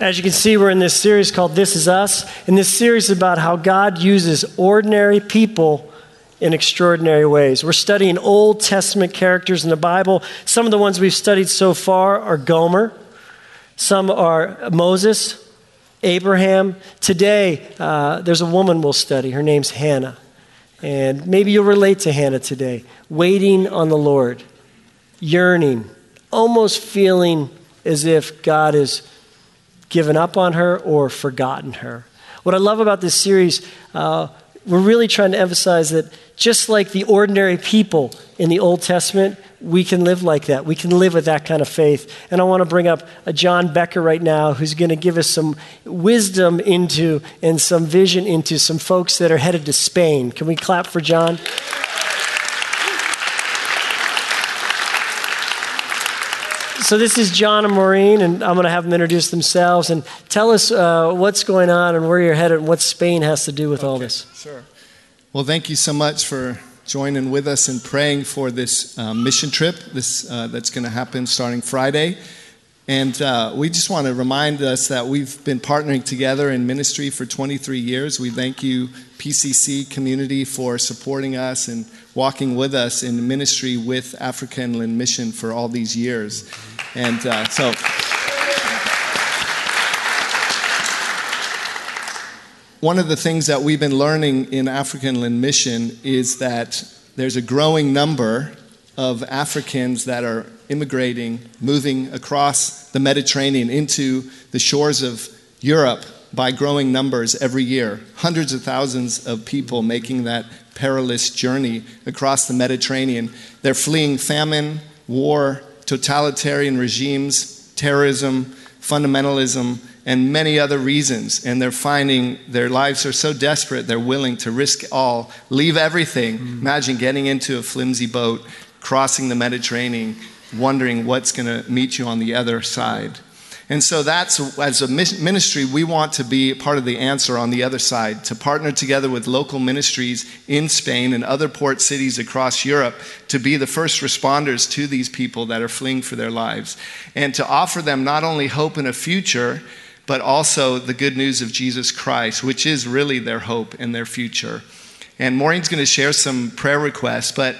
As you can see, we're in this series called This Is Us, and this series is about how God uses ordinary people in extraordinary ways. We're studying Old Testament characters in the Bible. Some of the ones we've studied so far are Gomer, some are Moses, Abraham. Today, there's a woman we'll study. Her name's Hannah, and maybe you'll relate to Hannah today. Waiting on the Lord, yearning, almost feeling as if God is given up on her or forgotten her. What I love about this series, we're really trying to emphasize that just like the ordinary people in the Old Testament, we can live like that. We can live with that kind of faith. And I want to bring up John Becker right now, who's going to give us some wisdom into and some vision into some folks that are headed to Spain. Can we clap for John? So this is John and Maureen, and I'm going to have them introduce themselves and tell us what's going on and where you're headed and what Spain has to do with all this. Sure. Well, thank you so much for joining with us and praying for this mission trip that's going to happen starting Friday. And we just want to remind us that we've been partnering together in ministry for 23 years. We thank you, PCC community, for supporting us and walking with us in ministry with African Lynn Mission for all these years. And one of the things that we've been learning in African Lynn Mission is that there's a growing number of Africans that are immigrating, moving across the Mediterranean into the shores of Europe by growing numbers every year. Hundreds of thousands of people making that perilous journey across the Mediterranean. They're fleeing famine, war, totalitarian regimes, terrorism, fundamentalism, and many other reasons. And they're finding their lives are so desperate, they're willing to risk all, leave everything. Imagine getting into a flimsy boat, crossing the Mediterranean, wondering what's going to meet you on the other side. And so that's, as a ministry, we want to be part of the answer on the other side, to partner together with local ministries in Spain and other port cities across Europe to be the first responders to these people that are fleeing for their lives, and to offer them not only hope and a future, but also the good news of Jesus Christ, which is really their hope and their future. And Maureen's going to share some prayer requests, but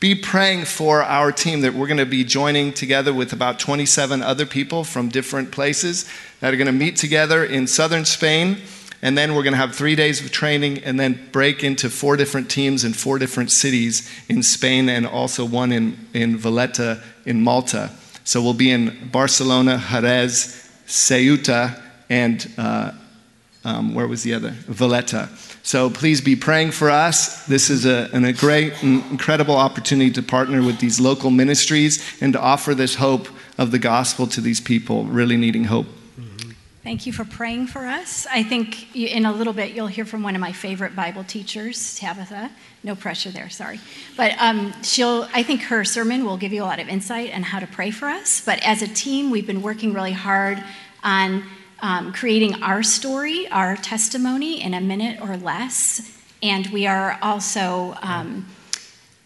be praying for our team that we're going to be joining together with about 27 other people from different places that are going to meet together in southern Spain. And then we're going to have 3 days of training and then break into 4 different teams in 4 different cities in Spain, and also one in Valletta in Malta. So we'll be in Barcelona, Jerez, Ceuta, and where was the other? Valletta. So please be praying for us. This is a great and incredible opportunity to partner with these local ministries and to offer this hope of the gospel to these people really needing hope. Thank you for praying for us. I think in a little bit you'll hear from one of my favorite Bible teachers, Tabitha. No pressure there, sorry. But I think her sermon will give you a lot of insight on how to pray for us. But as a team, we've been working really hard on creating our story, our testimony in a minute or less. And we are also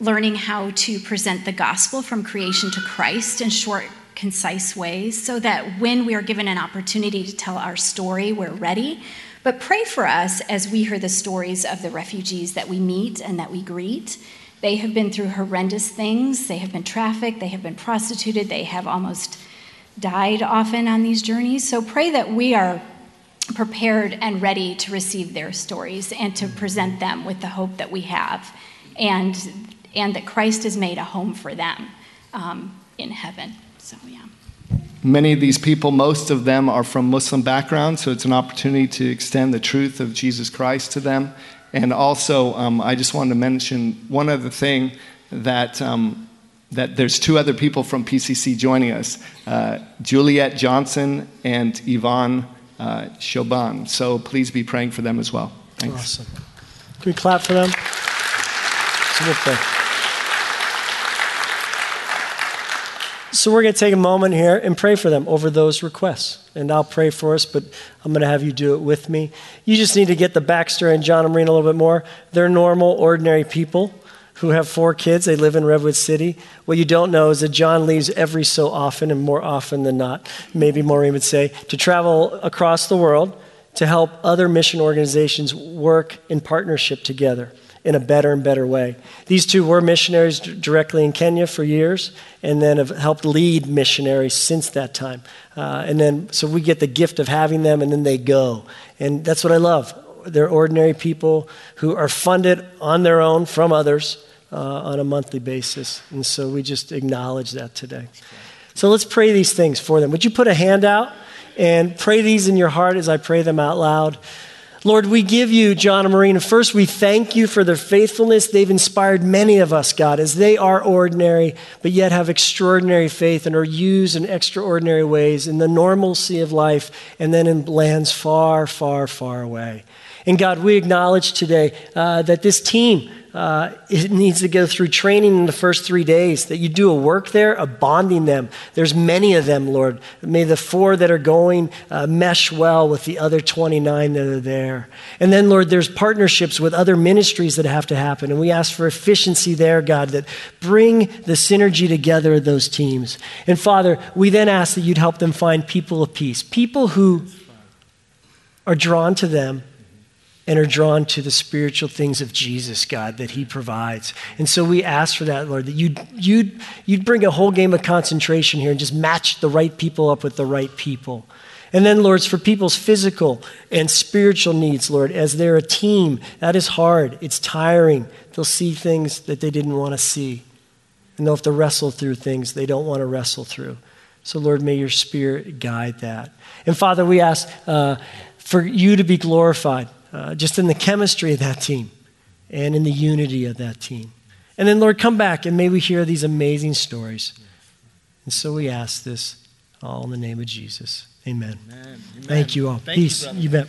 learning how to present the gospel from creation to Christ in short, concise ways so that when we are given an opportunity to tell our story, we're ready. But pray for us as we hear the stories of the refugees that we meet and that we greet. They have been through horrendous things. They have been trafficked. They have been prostituted. They have almost died often on these journeys. So pray that we are prepared and ready to receive their stories and to present them with the hope that we have, and that Christ has made a home for them in heaven. So, yeah. Many of these people, most of them are from Muslim backgrounds, so it's an opportunity to extend the truth of Jesus Christ to them. And also, I just wanted to mention one other thing, that that there's 2 other people from PCC joining us, Juliet Johnson and Yvonne Chauban. So please be praying for them as well. Thanks. Awesome. Can we clap for them? So we're going to take a moment here and pray for them over those requests. And I'll pray for us, but I'm going to have you do it with me. You just need to get the backstory and John and Maureen a little bit more. They're normal, ordinary people. who have 4 kids. They live in Redwood City. What you don't know is that John leaves every so often, and more often than not, maybe Maureen would say, to travel across the world to help other mission organizations work in partnership together in a better and better way. These 2 were missionaries directly in Kenya for years, and then have helped lead missionaries since that time. So we get the gift of having them, and then they go. And that's what I love. They're ordinary people who are funded on their own from others on a monthly basis. And so we just acknowledge that today. So let's pray these things for them. Would you put a hand out and pray these in your heart as I pray them out loud? Lord, we give you John and Maureen. First, we thank you for their faithfulness. They've inspired many of us, God, as they are ordinary, but yet have extraordinary faith and are used in extraordinary ways in the normalcy of life and then in lands far, far, far away. And God, we acknowledge today that this team, it needs to go through training in the first 3 days, that you do a work there of bonding them. There's many of them, Lord. May the 4 that are going mesh well with the other 29 that are there. And then, Lord, there's partnerships with other ministries that have to happen. And we ask for efficiency there, God, that bring the synergy together of those teams. And Father, we then ask that you'd help them find people of peace, people who are drawn to them and are drawn to the spiritual things of Jesus, God, that he provides. And so we ask for that, Lord, that you'd bring a whole game of concentration here and just match the right people up with the right people. And then, Lord, for people's physical and spiritual needs, Lord, as they're a team, that is hard. It's tiring. They'll see things that they didn't want to see. And they'll have to wrestle through things they don't want to wrestle through. So, Lord, may your Spirit guide that. And, Father, we ask for you to be glorified. Just in the chemistry of that team and in the unity of that team. And then, Lord, come back and may we hear these amazing stories. And so we ask this all in the name of Jesus. Amen. Amen. Thank you all. Thank Peace. You bet.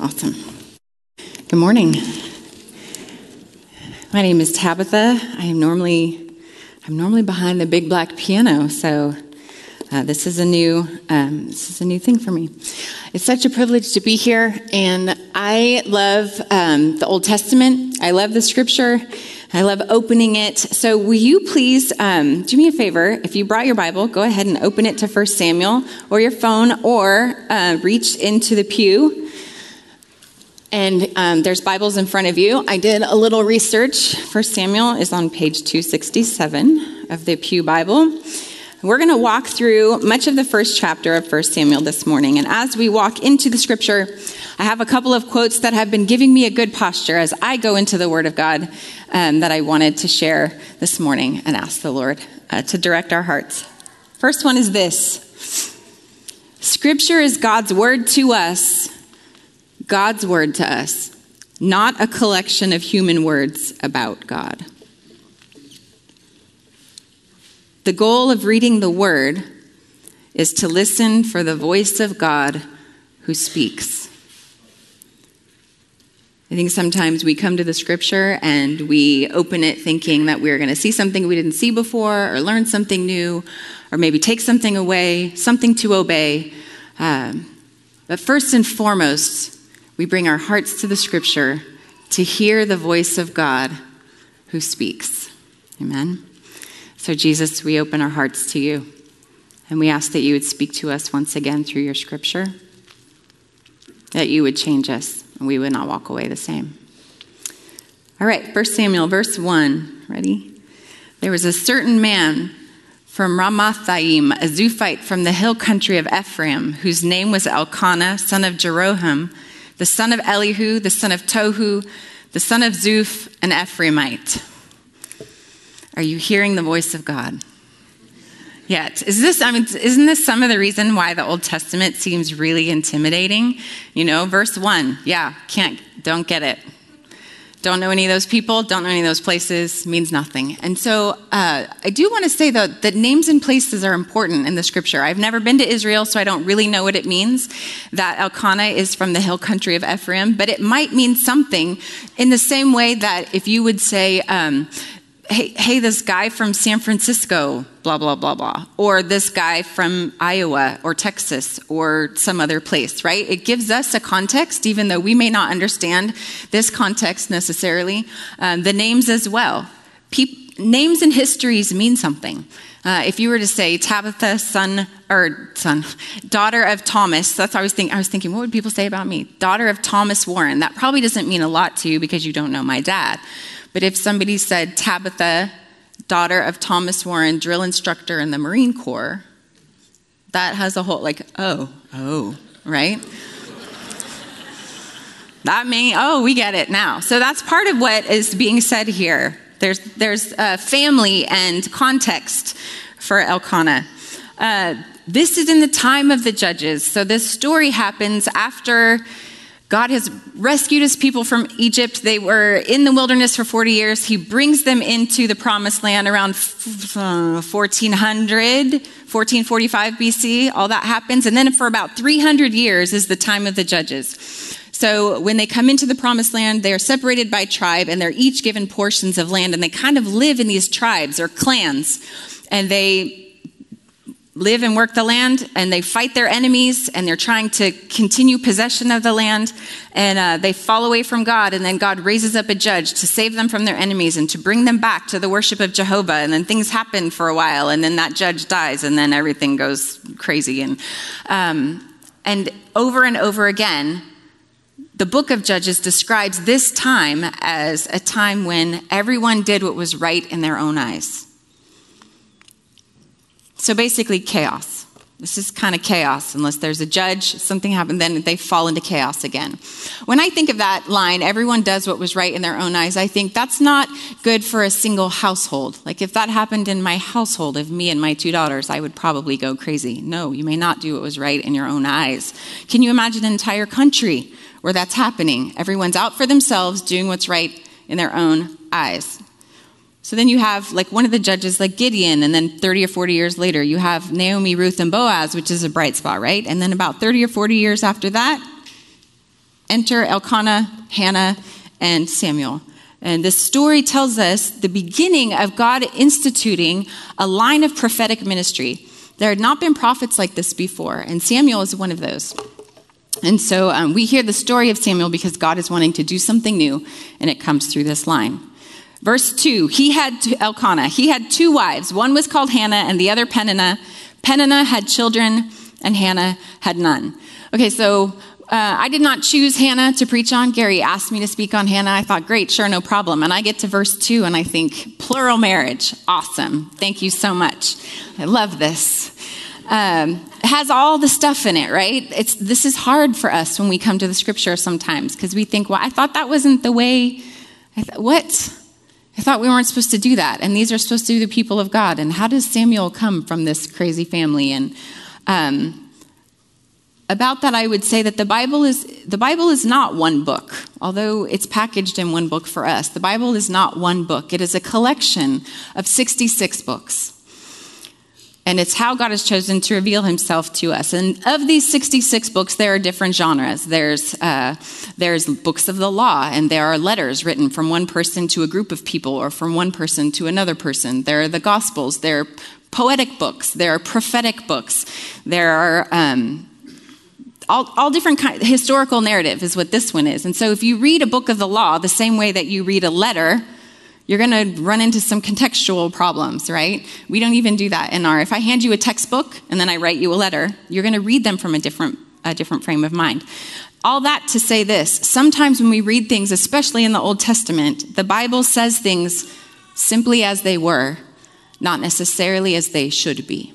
Awesome. Good morning. My name is Tabitha. I'm normally behind the big black piano, so this is a new thing for me. It's such a privilege to be here, and I love the Old Testament. I love the Scripture. I love opening it. So, will you please do me a favor? If you brought your Bible, go ahead and open it to 1 Samuel or your phone, or reach into the pew. And there's Bibles in front of you. I did a little research. 1 Samuel is on page 267 of the Pew Bible. We're going to walk through much of the first chapter of 1 Samuel this morning. And as we walk into the Scripture, I have a couple of quotes that have been giving me a good posture as I go into the Word of God that I wanted to share this morning and ask the Lord to direct our hearts. First one is this. Scripture is God's Word to us. God's word to us, not a collection of human words about God. The goal of reading the word is to listen for the voice of God who speaks. I think sometimes we come to the Scripture and we open it thinking that we're going to see something we didn't see before, or learn something new, or maybe take something away, something to obey. But first and foremost, we bring our hearts to the Scripture to hear the voice of God who speaks. Amen. So, Jesus, we open our hearts to you, and we ask that you would speak to us once again through your Scripture, that you would change us, and we would not walk away the same. All right, 1 Samuel, verse 1. Ready? There was a certain man from Ramathaim, a Zuphite from the hill country of Ephraim, whose name was Elkanah, son of Jeroham, the son of Elihu, the son of Tohu, the son of Zuph, an Ephraimite. Are you hearing the voice of God yet? Isn't this some of the reason why the Old Testament seems really intimidating? You know, verse 1, don't get it. Don't know any of those people, don't know any of those places, means nothing. And so I do want to say, though, that names and places are important in the Scripture. I've never been to Israel, so I don't really know what it means that Elkanah is from the hill country of Ephraim, but it might mean something in the same way that if you would say hey, this guy from San Francisco, blah, blah, blah, blah, or this guy from Iowa or Texas or some other place, right? It gives us a context, even though we may not understand this context necessarily. The names as well. Names and histories mean something. If you were to say Tabitha, daughter of Thomas, that's what I was thinking, what would people say about me? Daughter of Thomas Warren. That probably doesn't mean a lot to you because you don't know my dad. But if somebody said Tabitha, daughter of Thomas Warren, drill instructor in the Marine Corps, that has a whole, right? That means, we get it now. So that's part of what is being said here. There's a family and context for Elkanah. This is in the time of the judges. So this story happens after God has rescued his people from Egypt. They were in the wilderness for 40 years. He brings them into the promised land around 1445 BC. All that happens. And then for about 300 years is the time of the judges. So when they come into the promised land, they are separated by tribe and they're each given portions of land, and they kind of live in these tribes or clans, and they live and work the land, and they fight their enemies, and they're trying to continue possession of the land, and they fall away from God, and then God raises up a judge to save them from their enemies and to bring them back to the worship of Jehovah, and then things happen for a while, and then that judge dies, and then everything goes crazy. And over and over again, the book of Judges describes this time as a time when everyone did what was right in their own eyes. So basically chaos. This is kind of chaos. Unless there's a judge, something happened, then they fall into chaos again. When I think of that line, everyone does what was right in their own eyes, I think that's not good for a single household. Like if that happened in my household, of me and my two daughters, I would probably go crazy. No, you may not do what was right in your own eyes. Can you imagine an entire country where that's happening? Everyone's out for themselves, doing what's right in their own eyes. So then you have like one of the judges like Gideon, and then 30 or 40 years later, you have Naomi, Ruth, and Boaz, which is a bright spot, right? And then about 30 or 40 years after that, enter Elkanah, Hannah, and Samuel. And this story tells us the beginning of God instituting a line of prophetic ministry. There had not been prophets like this before, and Samuel is one of those. And so we hear the story of Samuel because God is wanting to do something new, and it comes through this line. Verse 2, Elkanah had two wives. One was called Hannah and the other Peninnah. Peninnah had children and Hannah had none. Okay, so I did not choose Hannah to preach on. Gary asked me to speak on Hannah. I thought, great, sure, no problem. And I get to verse 2 and I think, plural marriage, awesome. Thank you so much. I love this. It has all the stuff in it, right? This is hard for us when we come to the scripture sometimes because we think, well, I thought that wasn't the way. What? I thought we weren't supposed to do that. And these are supposed to be the people of God. And how does Samuel come from this crazy family? And about that, I would say that the Bible is not one book, although it's packaged in one book for us. The Bible is not one book. It is a collection of 66 books. And it's how God has chosen to reveal himself to us. And of these 66 books, there are different genres. There's books of the law, and there are letters written from one person to a group of people or from one person to another person. There are the Gospels. There are poetic books. There are prophetic books. There are all different kinds. Historical narrative is what this one is. And so if you read a book of the law the same way that you read a letter, you're going to run into some contextual problems, right? We don't even do that in our... If I hand you a textbook and then I write you a letter, you're going to read them from a different frame of mind. All that to say this, sometimes when we read things, especially in the Old Testament, the Bible says things simply as they were, not necessarily as they should be.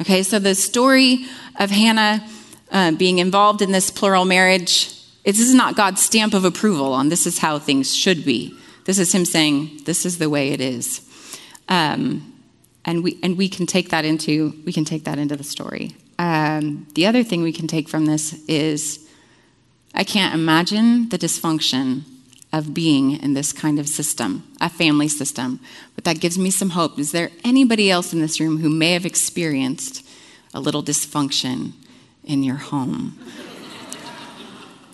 Okay, so the story of Hannah being involved in this plural marriage, this is not God's stamp of approval on this is how things should be. This is him saying, this is the way it is. And we can take that into the story. The other thing we can take from this is, I can't imagine the dysfunction of being in this kind of system, a family system. But that gives me some hope. Is there anybody else in this room who may have experienced a little dysfunction in your home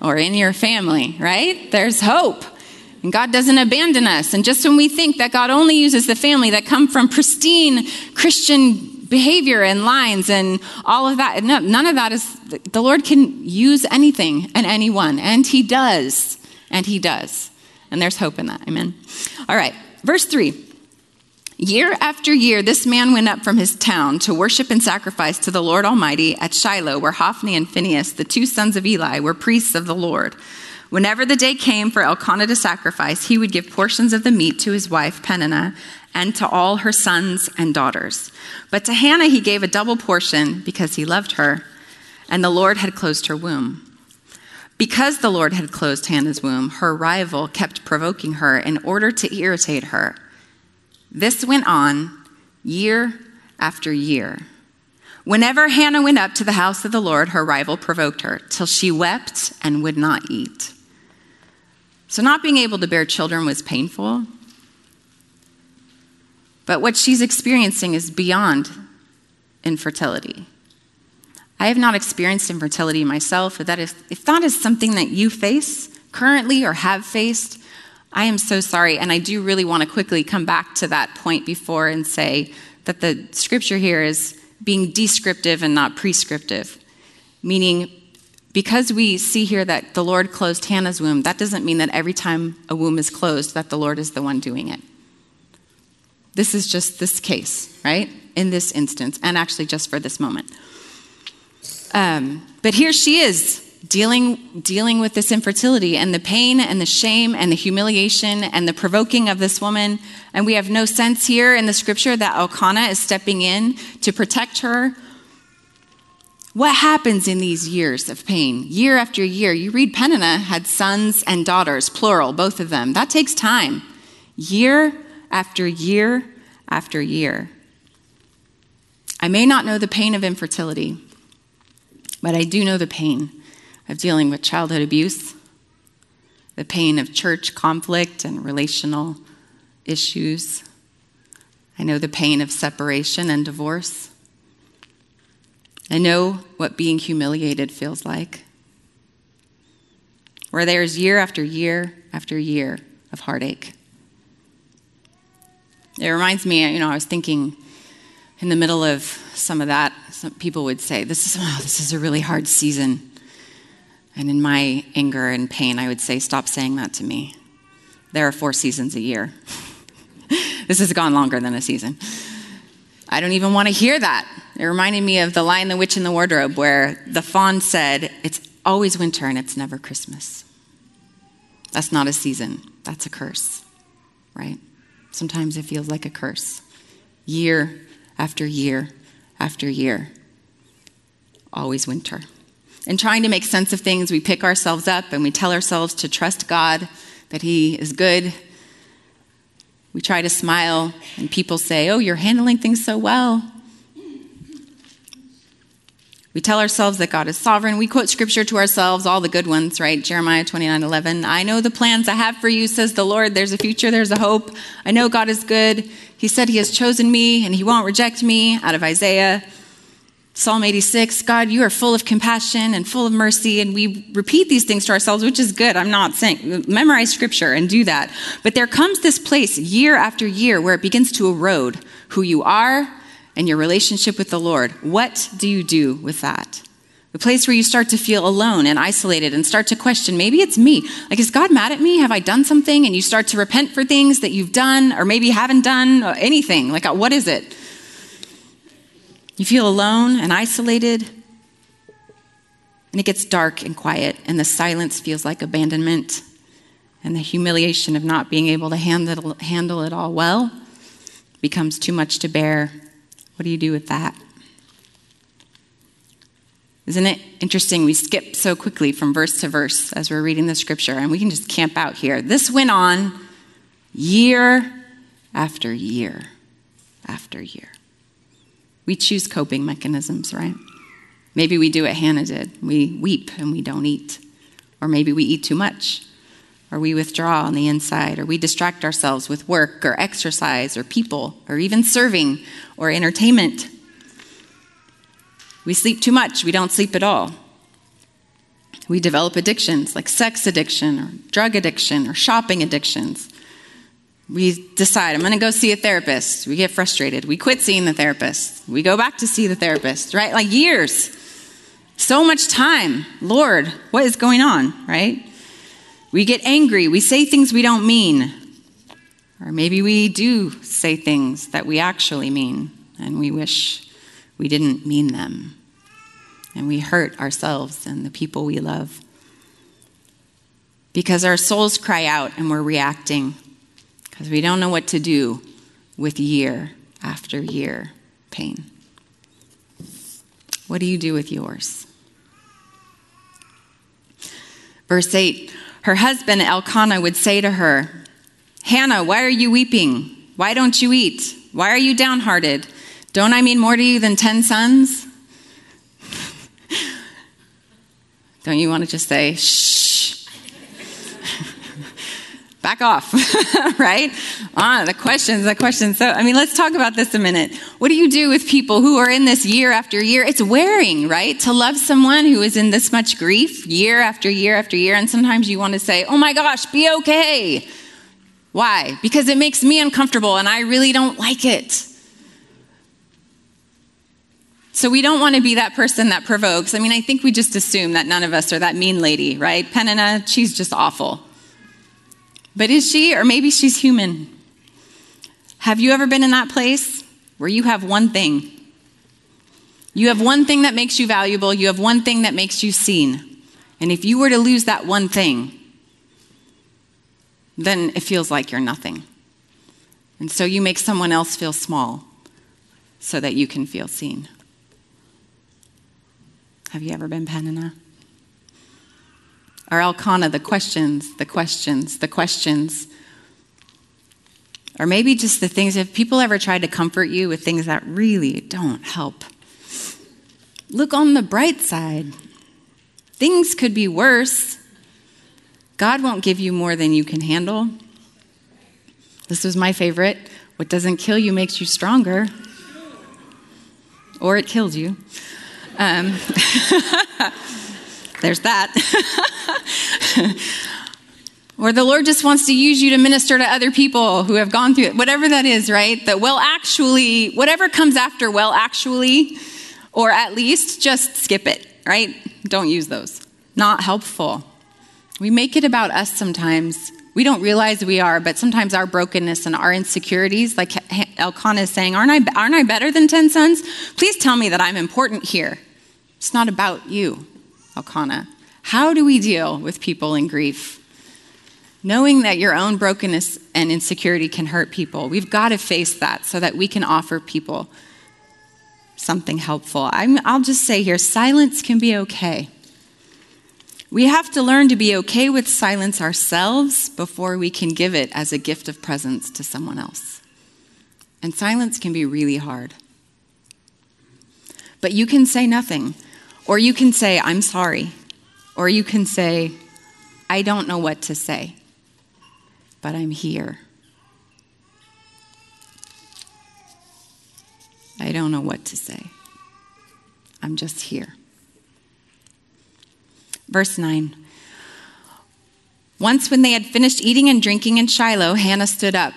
or in your family, right? There's hope. And God doesn't abandon us. And just when we think that God only uses the family that come from pristine Christian behavior and lines and all of that, no, none of that is, the Lord can use anything and anyone. And he does. And he does. And there's hope in that. Amen. All right. Verse 3. Year after year, this man went up from his town to worship and sacrifice to the Lord Almighty at Shiloh, where Hophni and Phinehas, the two sons of Eli, were priests of the Lord. Whenever the day came for Elkanah to sacrifice, he would give portions of the meat to his wife, Peninnah, and to all her sons and daughters. But to Hannah he gave a double portion because he loved her, and the Lord had closed her womb. Because the Lord had closed Hannah's womb, her rival kept provoking her in order to irritate her. This went on year after year. Whenever Hannah went up to the house of the Lord, her rival provoked her till she wept and would not eat. So not being able to bear children was painful. But what she's experiencing is beyond infertility. I have not experienced infertility myself, but that if that is something that you face currently or have faced, I am so sorry. And I do really want to quickly come back to that point before and say that the scripture here is being descriptive and not prescriptive, meaning because we see here that the Lord closed Hannah's womb, that doesn't mean that every time a womb is closed that the Lord is the one doing it. This is just this case, right? In this instance, and actually just for this moment. But here she is dealing with this infertility and the pain and the shame and the humiliation and the provoking of this woman. And we have no sense here in the scripture that Elkanah is stepping in to protect her. What happens in these years of pain? Year after year, you read Peninnah had sons and daughters, plural, both of them. That takes time. Year after year after year. I may not know the pain of infertility, but I do know the pain of dealing with childhood abuse, the pain of church conflict and relational issues. I know the pain of separation and divorce. I know what being humiliated feels like, where there's year after year after year of heartache. It reminds me, I was thinking in the middle of some of that, some people would say, this is a really hard season. And in my anger and pain, I would say, stop saying that to me. There are 4 seasons a year. This has gone longer than a season. I don't even want to hear that. It reminded me of The Lion, the Witch, and the Wardrobe, where the fawn said, it's always winter and it's never Christmas. That's not a season. That's a curse, right? Sometimes it feels like a curse. Year after year after year. Always winter. And trying to make sense of things, we pick ourselves up and we tell ourselves to trust God, that he is good. We try to smile and people say, oh, you're handling things so well. We tell ourselves that God is sovereign. We quote scripture to ourselves, all the good ones, right? Jeremiah 29:11. I know the plans I have for you, says the Lord. There's a future, there's a hope. I know God is good. He said he has chosen me and he won't reject me, out of Isaiah. Psalm 86, God, you are full of compassion and full of mercy. And we repeat these things to ourselves, which is good. I'm not saying memorize scripture and do that. But there comes this place year after year where it begins to erode who you are and your relationship with the Lord. What do you do with that? The place where you start to feel alone and isolated and start to question, maybe it's me. Like, is God mad at me? Have I done something? And you start to repent for things that you've done or maybe haven't done or anything. Like, what is it? You feel alone and isolated, and it gets dark and quiet, and the silence feels like abandonment, and the humiliation of not being able to handle it all well becomes too much to bear. What do you do with that? Isn't it interesting? We skip so quickly from verse to verse as we're reading the scripture, and we can just camp out here. This went on year after year after year. We choose coping mechanisms, right? Maybe we do what Hannah did. We weep and we don't eat. Or maybe we eat too much. Or we withdraw on the inside. Or we distract ourselves with work or exercise or people or even serving or entertainment. We sleep too much. We don't sleep at all. We develop addictions like sex addiction or drug addiction or shopping addictions. We decide, I'm going to go see a therapist. We get frustrated. We quit seeing the therapist. We go back to see the therapist, right? Like years. So much time. Lord, what is going on, right? We get angry. We say things we don't mean. Or maybe we do say things that we actually mean, and we wish we didn't mean them. And we hurt ourselves and the people we love. Because our souls cry out and we're reacting. Because we don't know what to do with year after year pain. What do you do with yours? Verse 8, her husband Elkanah would say to her, Hannah, why are you weeping? Why don't you eat? Why are you downhearted? Don't I mean more to you than 10 sons? Don't you want to just say, shh, back off, right? The questions. So, let's talk about this a minute. What do you do with people who are in this year after year? It's wearing, right? To love someone who is in this much grief year after year after year. And sometimes you want to say, oh my gosh, be okay. Why? Because it makes me uncomfortable and I really don't like it. So we don't want to be that person that provokes. I think we just assume that none of us are that mean lady, right? Peninnah, she's just awful. But is she? Or maybe she's human. Have you ever been in that place where you have one thing? You have one thing that makes you valuable. You have one thing that makes you seen. And if you were to lose that one thing, then it feels like you're nothing. And so you make someone else feel small so that you can feel seen. Have you ever been Peninnah? Or Elkanah, the questions. Or maybe just the things, if people ever try to comfort you with things that really don't help. Look on the bright side. Things could be worse. God won't give you more than you can handle. This was my favorite. What doesn't kill you makes you stronger. Or it kills you. There's that. Or the Lord just wants to use you to minister to other people who have gone through it. Whatever that is, right? That well, actually, whatever comes after well, actually, or at least, just skip it, right? Don't use those. Not helpful. We make it about us sometimes. We don't realize we are, but sometimes our brokenness and our insecurities, like Elkanah is saying, aren't I better than 10 sons? Please tell me that I'm important here. It's not about you, Elkanah. How do we deal with people in grief? Knowing that your own brokenness and insecurity can hurt people, we've got to face that so that we can offer people something helpful. I'll just say here, silence can be okay. We have to learn to be okay with silence ourselves before we can give it as a gift of presence to someone else. And silence can be really hard. But you can say nothing, or you can say, I'm sorry, or you can say, I don't know what to say, but I'm here. I don't know what to say. I'm just here. Verse 9, once when they had finished eating and drinking in Shiloh, Hannah stood up.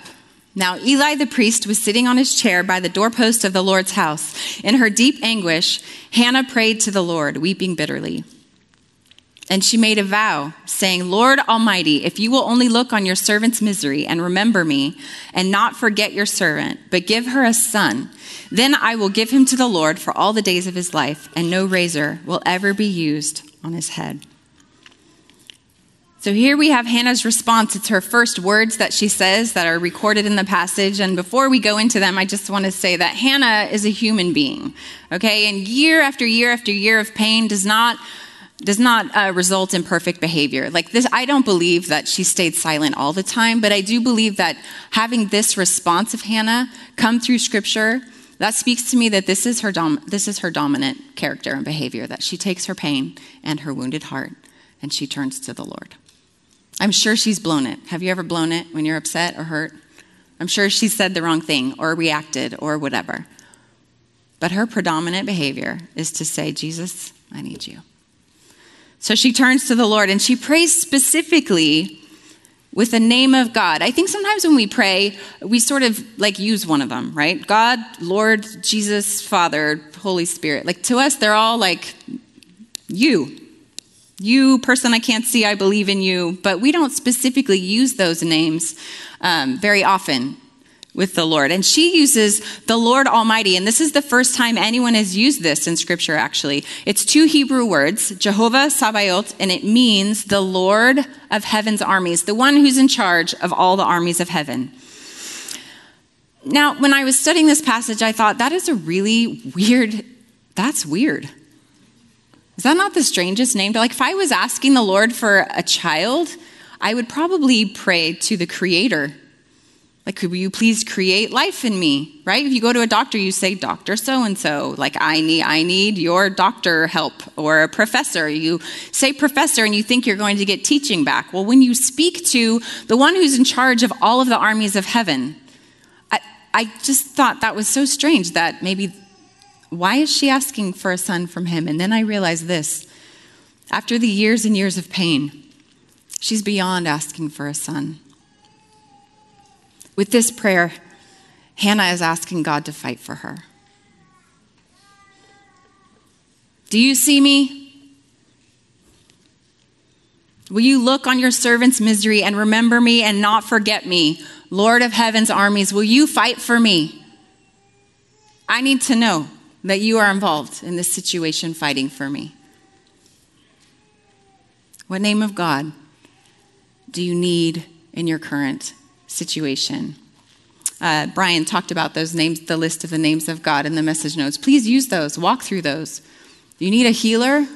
Now Eli the priest was sitting on his chair by the doorpost of the Lord's house. In her deep anguish, Hannah prayed to the Lord, weeping bitterly. And she made a vow, saying, Lord Almighty, if you will only look on your servant's misery and remember me, and not forget your servant, but give her a son, then I will give him to the Lord for all the days of his life, and no razor will ever be used on his head. So here we have Hannah's response. It's her first words that she says that are recorded in the passage. And before we go into them, I just want to say that Hannah is a human being, okay? And year after year after year of pain does not result in perfect behavior. Like this, I don't believe that she stayed silent all the time, but I do believe that having this response of Hannah come through Scripture, that speaks to me that this is her dominant character and behavior, that she takes her pain and her wounded heart and she turns to the Lord. I'm sure she's blown it. Have you ever blown it when you're upset or hurt? I'm sure she said the wrong thing or reacted or whatever. But her predominant behavior is to say, Jesus, I need you. So she turns to the Lord and she prays specifically with the name of God. I think sometimes when we pray, we sort of like use one of them, right? God, Lord, Jesus, Father, Holy Spirit. Like to us, they're all like you. You, person I can't see, I believe in you. But we don't specifically use those names very often with the Lord. And she uses the Lord Almighty. And this is the first time anyone has used this in Scripture, actually. It's two Hebrew words, Jehovah Sabaoth, and it means the Lord of heaven's armies, the one who's in charge of all the armies of heaven. Now, when I was studying this passage, I thought, that is a really weird, that's weird. Is that not the strangest name? Like, if I was asking the Lord for a child, I would probably pray to the Creator. Like, could you please create life in me, right? If you go to a doctor, you say, Dr. So-and-so. Like, I need your doctor help. Or a professor. You say professor and you think you're going to get teaching back. Well, when you speak to the one who's in charge of all of the armies of heaven, I just thought that was so strange that maybe, why is she asking for a son from him? And then I realized this. After the years and years of pain, she's beyond asking for a son. With this prayer, Hannah is asking God to fight for her. Do you see me? Will you look on your servant's misery and remember me and not forget me? Lord of heaven's armies, will you fight for me? I need to know that you are involved in this situation fighting for me. What name of God do you need in your current situation? Brian talked about those names, the list of the names of God in the message notes. Please use those, walk through those. You need a healer?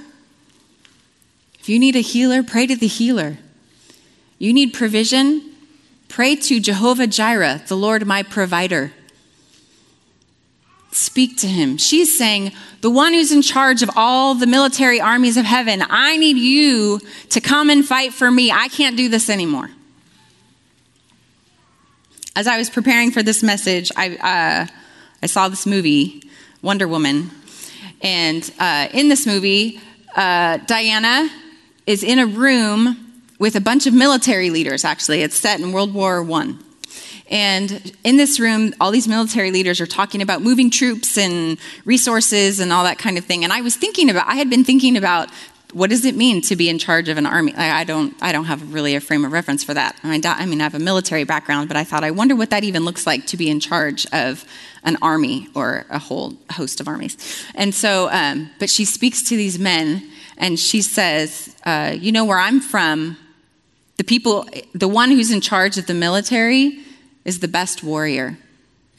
If you need a healer, pray to the healer. You need provision? Pray to Jehovah Jireh, the Lord my provider. Speak to him. She's saying, the one who's in charge of all the military armies of heaven, I need you to come and fight for me. I can't do this anymore. As I was preparing for this message, I saw this movie, Wonder Woman. And in this movie, Diana is in a room with a bunch of military leaders, actually. It's set in World War I. And in this room, all these military leaders are talking about moving troops and resources and all that kind of thing. And I was thinking about, I had been thinking about, what does it mean to be in charge of an army? I don't have really a frame of reference for that. I mean, I have a military background, but I thought, I wonder what that even looks like to be in charge of an army or a whole host of armies. And so, but she speaks to these men and she says, you know where I'm from, the people, the one who's in charge of the military is the best warrior.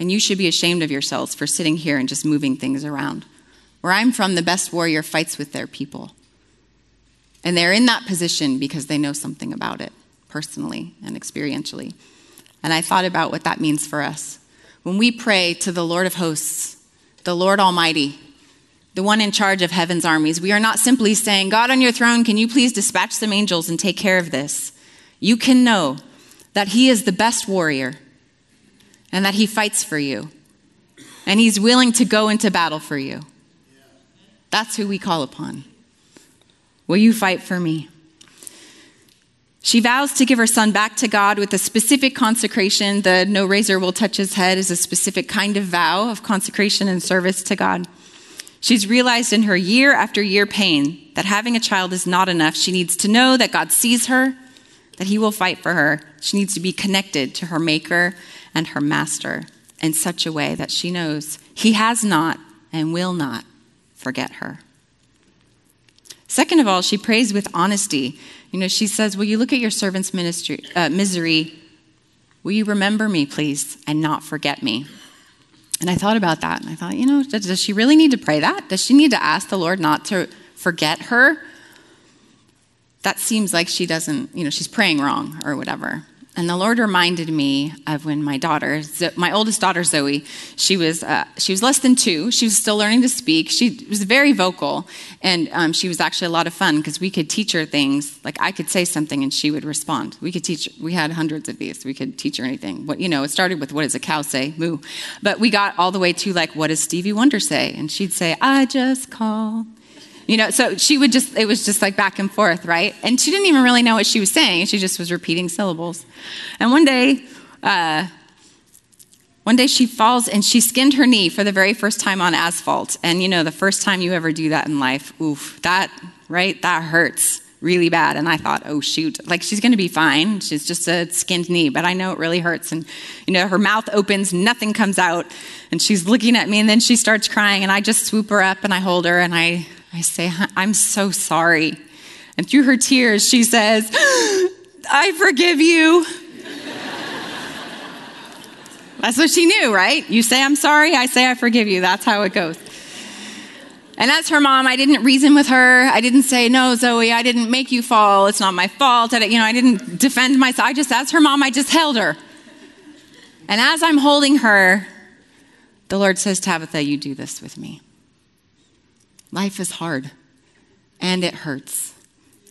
And you should be ashamed of yourselves for sitting here and just moving things around. Where I'm from, the best warrior fights with their people. And they're in that position because they know something about it personally and experientially. And I thought about what that means for us. When we pray to the Lord of hosts, the Lord Almighty, the one in charge of heaven's armies, we are not simply saying, God on your throne, can you please dispatch some angels and take care of this? You can know that he is the best warrior and that he fights for you. And he's willing to go into battle for you. That's who we call upon. Will you fight for me? She vows to give her son back to God with a specific consecration. The no razor will touch his head is a specific kind of vow of consecration and service to God. She's realized in her year after year pain that having a child is not enough. She needs to know that God sees her, that he will fight for her. She needs to be connected to her maker and her master in such a way that she knows he has not and will not forget her. Second of all, she prays with honesty. You know, she says, will you look at your servant's misery? Will you remember me, please, and not forget me? And I thought about that, and I thought, you know, does she really need to pray that? Does she need to ask the Lord not to forget her? That seems like she doesn't, you know, she's praying wrong or whatever. And the Lord reminded me of when my oldest daughter, Zoe, she was less than 2. She was still learning to speak. She was very vocal, and she was actually a lot of fun because we could teach her things. Like, I could say something, and she would respond. We had hundreds of these. We could teach her anything. What, you know, it started with, what does a cow say? Moo. But we got all the way to, like, what does Stevie Wonder say? And she'd say, I just called So she would just, it was just like back and forth, right? And she didn't even really know what she was saying. She just was repeating syllables. And one day she falls and she skinned her knee for the very first time on asphalt. And the first time you ever do that in life, oof, that hurts really bad. And I thought, oh shoot, she's going to be fine. She's just a skinned knee, but I know it really hurts. And her mouth opens, nothing comes out, and she's looking at me, and then she starts crying, and I just swoop her up and I hold her and I say, I'm so sorry. And through her tears, she says, I forgive you. That's what she knew, right? You say, I'm sorry, I say, I forgive you. That's how it goes. And as her mom, I didn't reason with her. I didn't say, no, Zoe, I didn't make you fall. It's not my fault. I didn't defend myself. As her mom, I just held her. And as I'm holding her, the Lord says, Tabitha, you do this with me. Life is hard, and it hurts.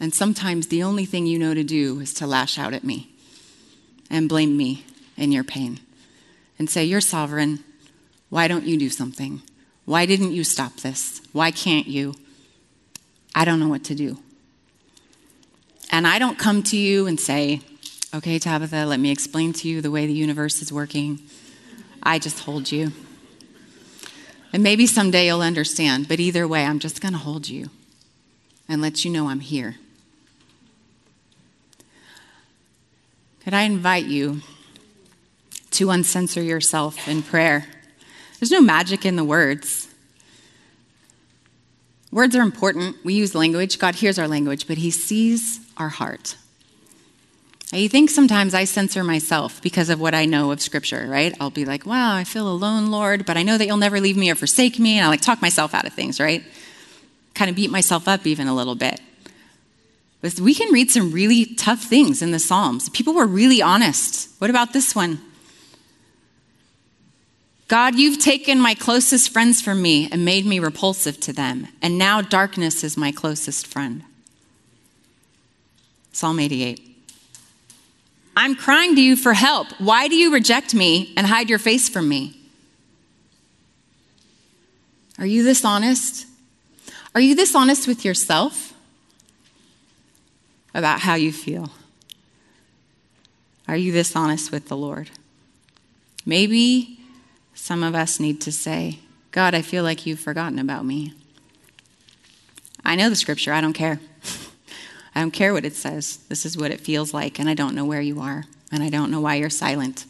And sometimes the only thing you know to do is to lash out at me and blame me in your pain and say, you're sovereign. Why don't you do something? Why didn't you stop this? Why can't you? I don't know what to do. And I don't come to you and say, okay, Tabitha, let me explain to you the way the universe is working. I just hold you. And maybe someday you'll understand, but either way, I'm just going to hold you and let you know I'm here. Could I invite you to uncensor yourself in prayer? There's no magic in the words. Words are important. We use language. God hears our language, but he sees our heart. I think sometimes I censor myself because of what I know of Scripture, right? I'll be like, wow, I feel alone, Lord, but I know that you'll never leave me or forsake me. And I talk myself out of things, right? Kind of beat myself up even a little bit. But we can read some really tough things in the Psalms. People were really honest. What about this one? God, you've taken my closest friends from me and made me repulsive to them. And now darkness is my closest friend. Psalm 88. I'm crying to you for help. Why do you reject me and hide your face from me? Are you this honest? Are you this honest with yourself about how you feel? Are you this honest with the Lord? Maybe some of us need to say, God, I feel like you've forgotten about me. I know the Scripture. I don't care. I don't care what it says. This is what it feels like, and I don't know where you are, and I don't know why you're silent.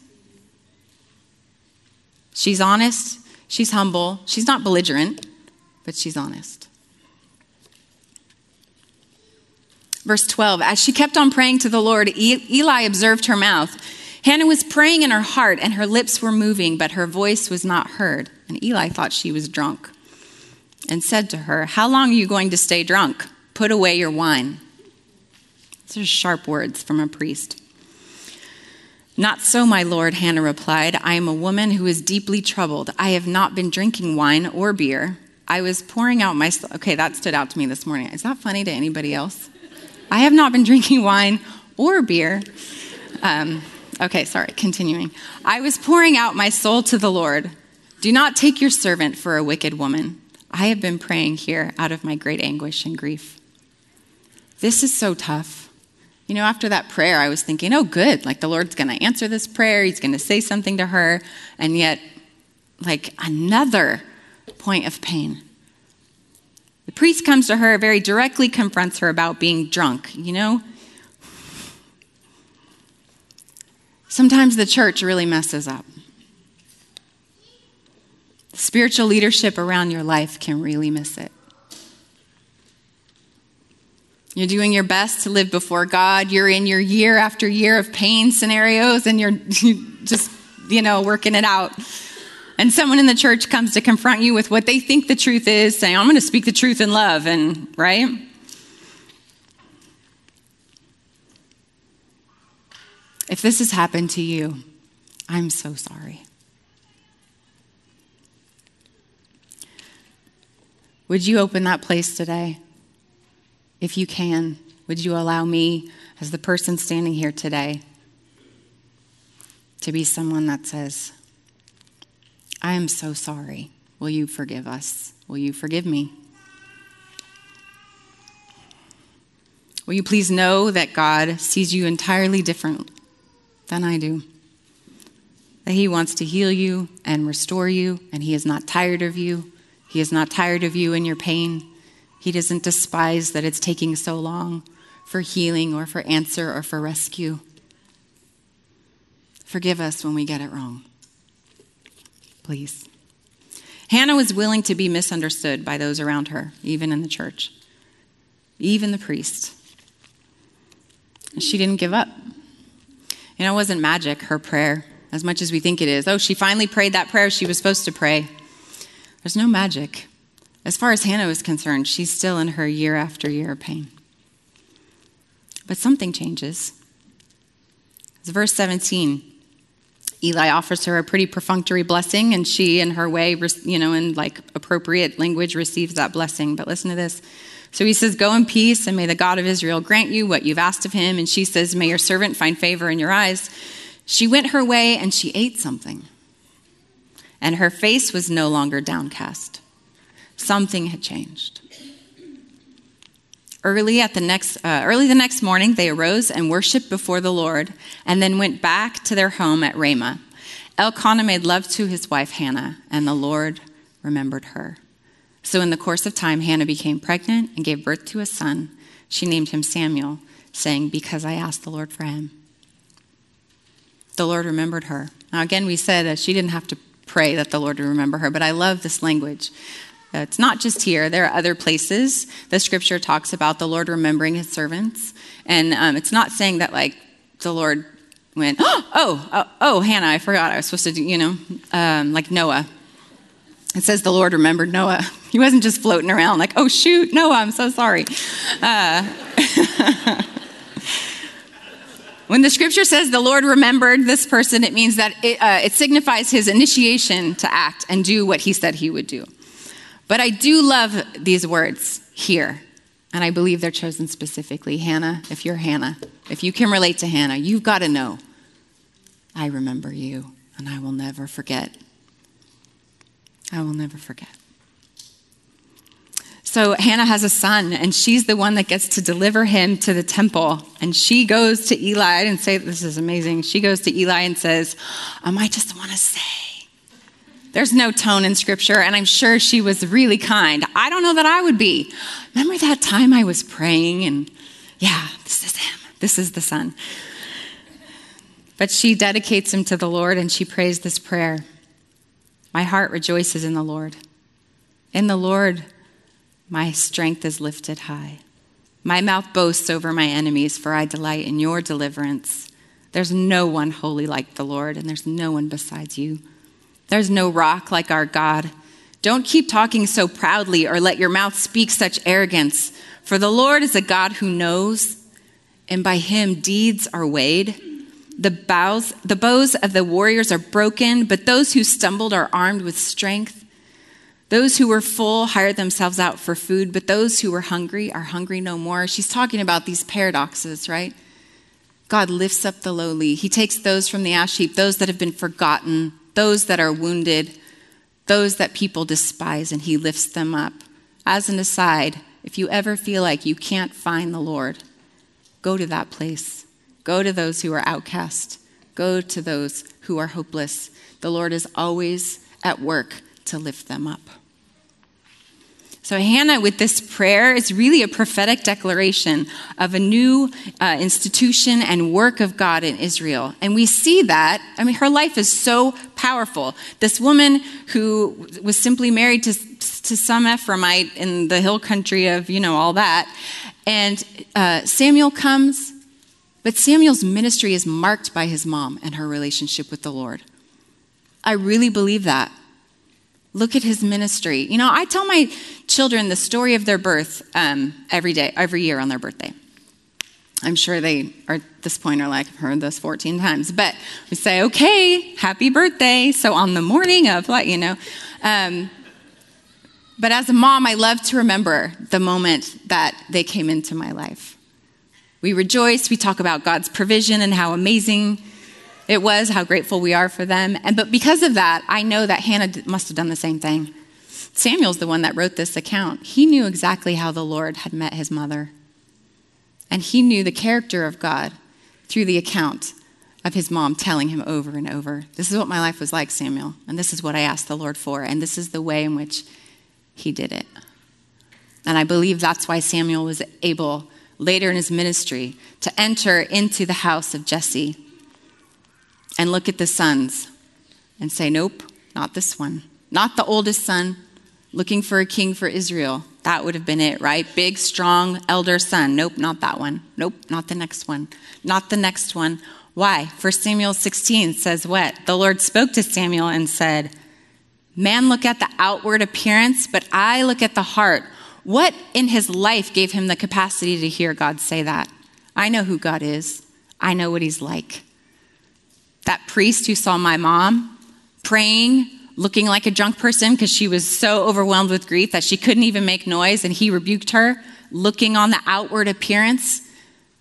She's honest. She's humble. She's not belligerent, but she's honest. Verse 12, as she kept on praying to the Lord, Eli observed her mouth. Hannah was praying in her heart, and her lips were moving, but her voice was not heard. And Eli thought she was drunk and said to her, how long are you going to stay drunk? Put away your wine. Those are sharp words from a priest. Not so, my lord, Hannah replied. I am a woman who is deeply troubled. I have not been drinking wine or beer. I was pouring out my... Okay, that stood out to me this morning. Is that funny to anybody else? I have not been drinking wine or beer. Okay, sorry, continuing. I was pouring out my soul to the Lord. Do not take your servant for a wicked woman. I have been praying here out of my great anguish and grief. This is so tough. After that prayer, I was thinking, oh, good. The Lord's going to answer this prayer. He's going to say something to her. And yet, another point of pain. The priest comes to her, very directly confronts her about being drunk, Sometimes the church really messes up. Spiritual leadership around your life can really miss it. You're doing your best to live before God. You're in your year after year of pain scenarios, and you're just, working it out. And someone in the church comes to confront you with what they think the truth is, saying, I'm going to speak the truth in love, and right? If this has happened to you, I'm so sorry. Would you open that place today? If you can, would you allow me, as the person standing here today, to be someone that says, I am so sorry. Will you forgive us? Will you forgive me? Will you please know that God sees you entirely different than I do? That he wants to heal you and restore you, and he is not tired of you. He is not tired of you and your pain. He doesn't despise that it's taking so long for healing or for answer or for rescue. Forgive us when we get it wrong, please. Hannah was willing to be misunderstood by those around her, even in the church, even the priest. She didn't give up. You know, it wasn't magic, her prayer, as much as we think it is. Oh, she finally prayed that prayer she was supposed to pray. There's no magic. As far as Hannah was concerned, she's still in her year after year of pain. But something changes. It's verse 17. Eli offers her a pretty perfunctory blessing, and she, in her way, you know, in like appropriate language, receives that blessing. But listen to this. So he says, "Go in peace, and may the God of Israel grant you what you've asked of him." And she says, "May your servant find favor in your eyes." She went her way, and she ate something. And her face was no longer downcast. Something had changed. Early the next morning, they arose and worshipped before the Lord, and then went back to their home at Ramah. Elkanah made love to his wife Hannah, and the Lord remembered her. So in the course of time, Hannah became pregnant and gave birth to a son. She named him Samuel, saying, "Because I asked the Lord for him." The Lord remembered her. Now again, we said that she didn't have to pray that the Lord would remember her, but I love this language. It's not just here. There are other places. The scripture talks about the Lord remembering his servants. And it's not saying that, like, the Lord went, oh, Hannah, I forgot I was supposed to do, you know, like Noah. It says the Lord remembered Noah. He wasn't just floating around like, oh, shoot, Noah, I'm so sorry. When the scripture says the Lord remembered this person, it means that it signifies his initiation to act and do what he said he would do. But I do love these words here, and I believe they're chosen specifically. Hannah, if you're Hannah, if you can relate to Hannah, you've got to know, I remember you, and I will never forget. I will never forget. So Hannah has a son, and she's the one that gets to deliver him to the temple. And she goes to Eli, I didn't say this is amazing. She goes to Eli and says, I just want to say. There's no tone in scripture, and I'm sure she was really kind. I don't know that I would be. Remember that time I was praying, and yeah, this is him. This is the son. But she dedicates him to the Lord, and she prays this prayer. My heart rejoices in the Lord. In the Lord, my strength is lifted high. My mouth boasts over my enemies, for I delight in your deliverance. There's no one holy like the Lord, and there's no one besides you. There's no rock like our God. Don't keep talking so proudly or let your mouth speak such arrogance. For the Lord is a God who knows, and by him deeds are weighed. The bows of the warriors are broken, but those who stumbled are armed with strength. Those who were full hired themselves out for food, but those who were hungry are hungry no more. She's talking about these paradoxes, right? God lifts up the lowly. He takes those from the ash heap, those that have been forgotten, those that are wounded, those that people despise, and he lifts them up. As an aside, if you ever feel like you can't find the Lord, go to that place. Go to those who are outcast. Go to those who are hopeless. The Lord is always at work to lift them up. So Hannah, with this prayer, is really a prophetic declaration of a new institution and work of God in Israel. And we see that. I mean, her life is so powerful. This woman who was simply married to some Ephraimite in the hill country of, you know, all that. And Samuel comes, but Samuel's ministry is marked by his mom and her relationship with the Lord. I really believe that. Look at his ministry. You know, I tell my children the story of their birth every year on their birthday. I'm sure they are at this point are like, I've heard this 14 times. But we say, okay, happy birthday. So on the morning of, you know. But as a mom, I love to remember the moment that they came into my life. We rejoice. We talk about God's provision and how amazing it was, how grateful we are for them. But because of that, I know that Hannah must have done the same thing. Samuel's the one that wrote this account. He knew exactly how the Lord had met his mother. and he knew the character of God through the account of his mom telling him over and over, this is what my life was like, Samuel, and this is what I asked the Lord for, and this is the way in which he did it. And I believe that's why Samuel was able, later in his ministry, to enter into the house of Jesse and look at the sons and say, nope, not this one. Not the oldest son looking for a king for Israel. That would have been it, right? Big, strong, elder son. Nope, not that one. Nope, not the next one. Not the next one. Why? 1 Samuel 16 says what? The Lord spoke to Samuel and said, man look at the outward appearance, but I look at the heart. What in his life gave him the capacity to hear God say that? I know who God is. I know what he's like. That priest who saw my mom praying, looking like a drunk person because she was so overwhelmed with grief that she couldn't even make noise, and he rebuked her, looking on the outward appearance.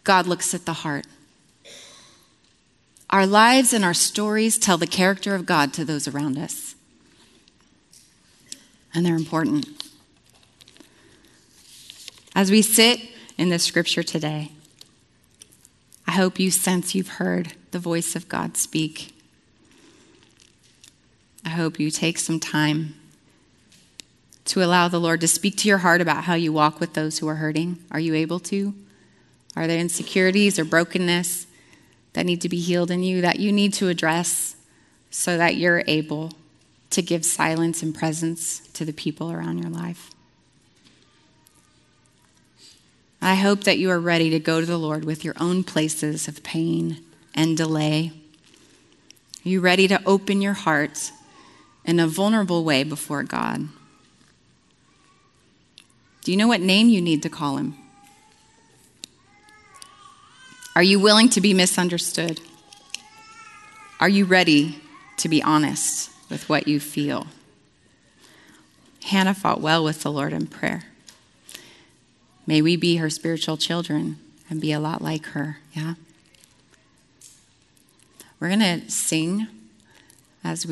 God looks at the heart. Our lives and our stories tell the character of God to those around us. And they're important. As we sit in this scripture today, I hope you sense you've heard the voice of God speak. I hope you take some time to allow the Lord to speak to your heart about how you walk with those who are hurting. Are you able to? Are there insecurities or brokenness that need to be healed in you that you need to address so that you're able to give silence and presence to the people around your life? I hope that you are ready to go to the Lord with your own places of pain and delay. Are you ready to open your heart in a vulnerable way before God? Do you know what name you need to call him? Are you willing to be misunderstood? Are you ready to be honest with what you feel? Hannah fought well with the Lord in prayer. May we be her spiritual children and be a lot like her, yeah? We're going to sing as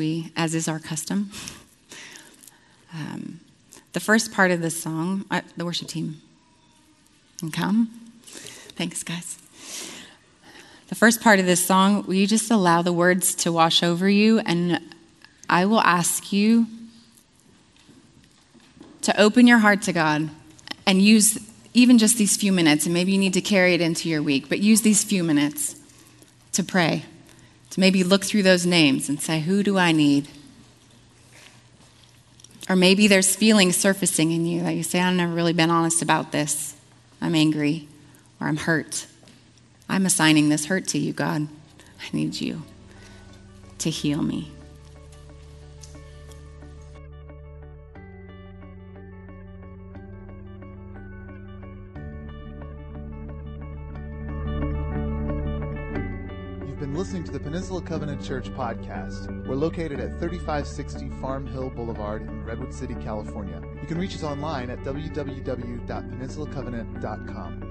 is our custom. The first part of this song, the worship team can come. Thanks, guys. The first part of this song, will you just allow the words to wash over you? And I will ask you to open your heart to God and use even just these few minutes, and maybe you need to carry it into your week, but use these few minutes to pray. Maybe look through those names and say, who do I need? Or maybe there's feelings surfacing in you that you say, I've never really been honest about this. I'm angry, or I'm hurt. I'm assigning this hurt to you, God. I need you to heal me. Listening to the Peninsula Covenant Church podcast. We're located at 3560 Farm Hill Boulevard in Redwood City, California. You can reach us online at www.peninsulacovenant.com.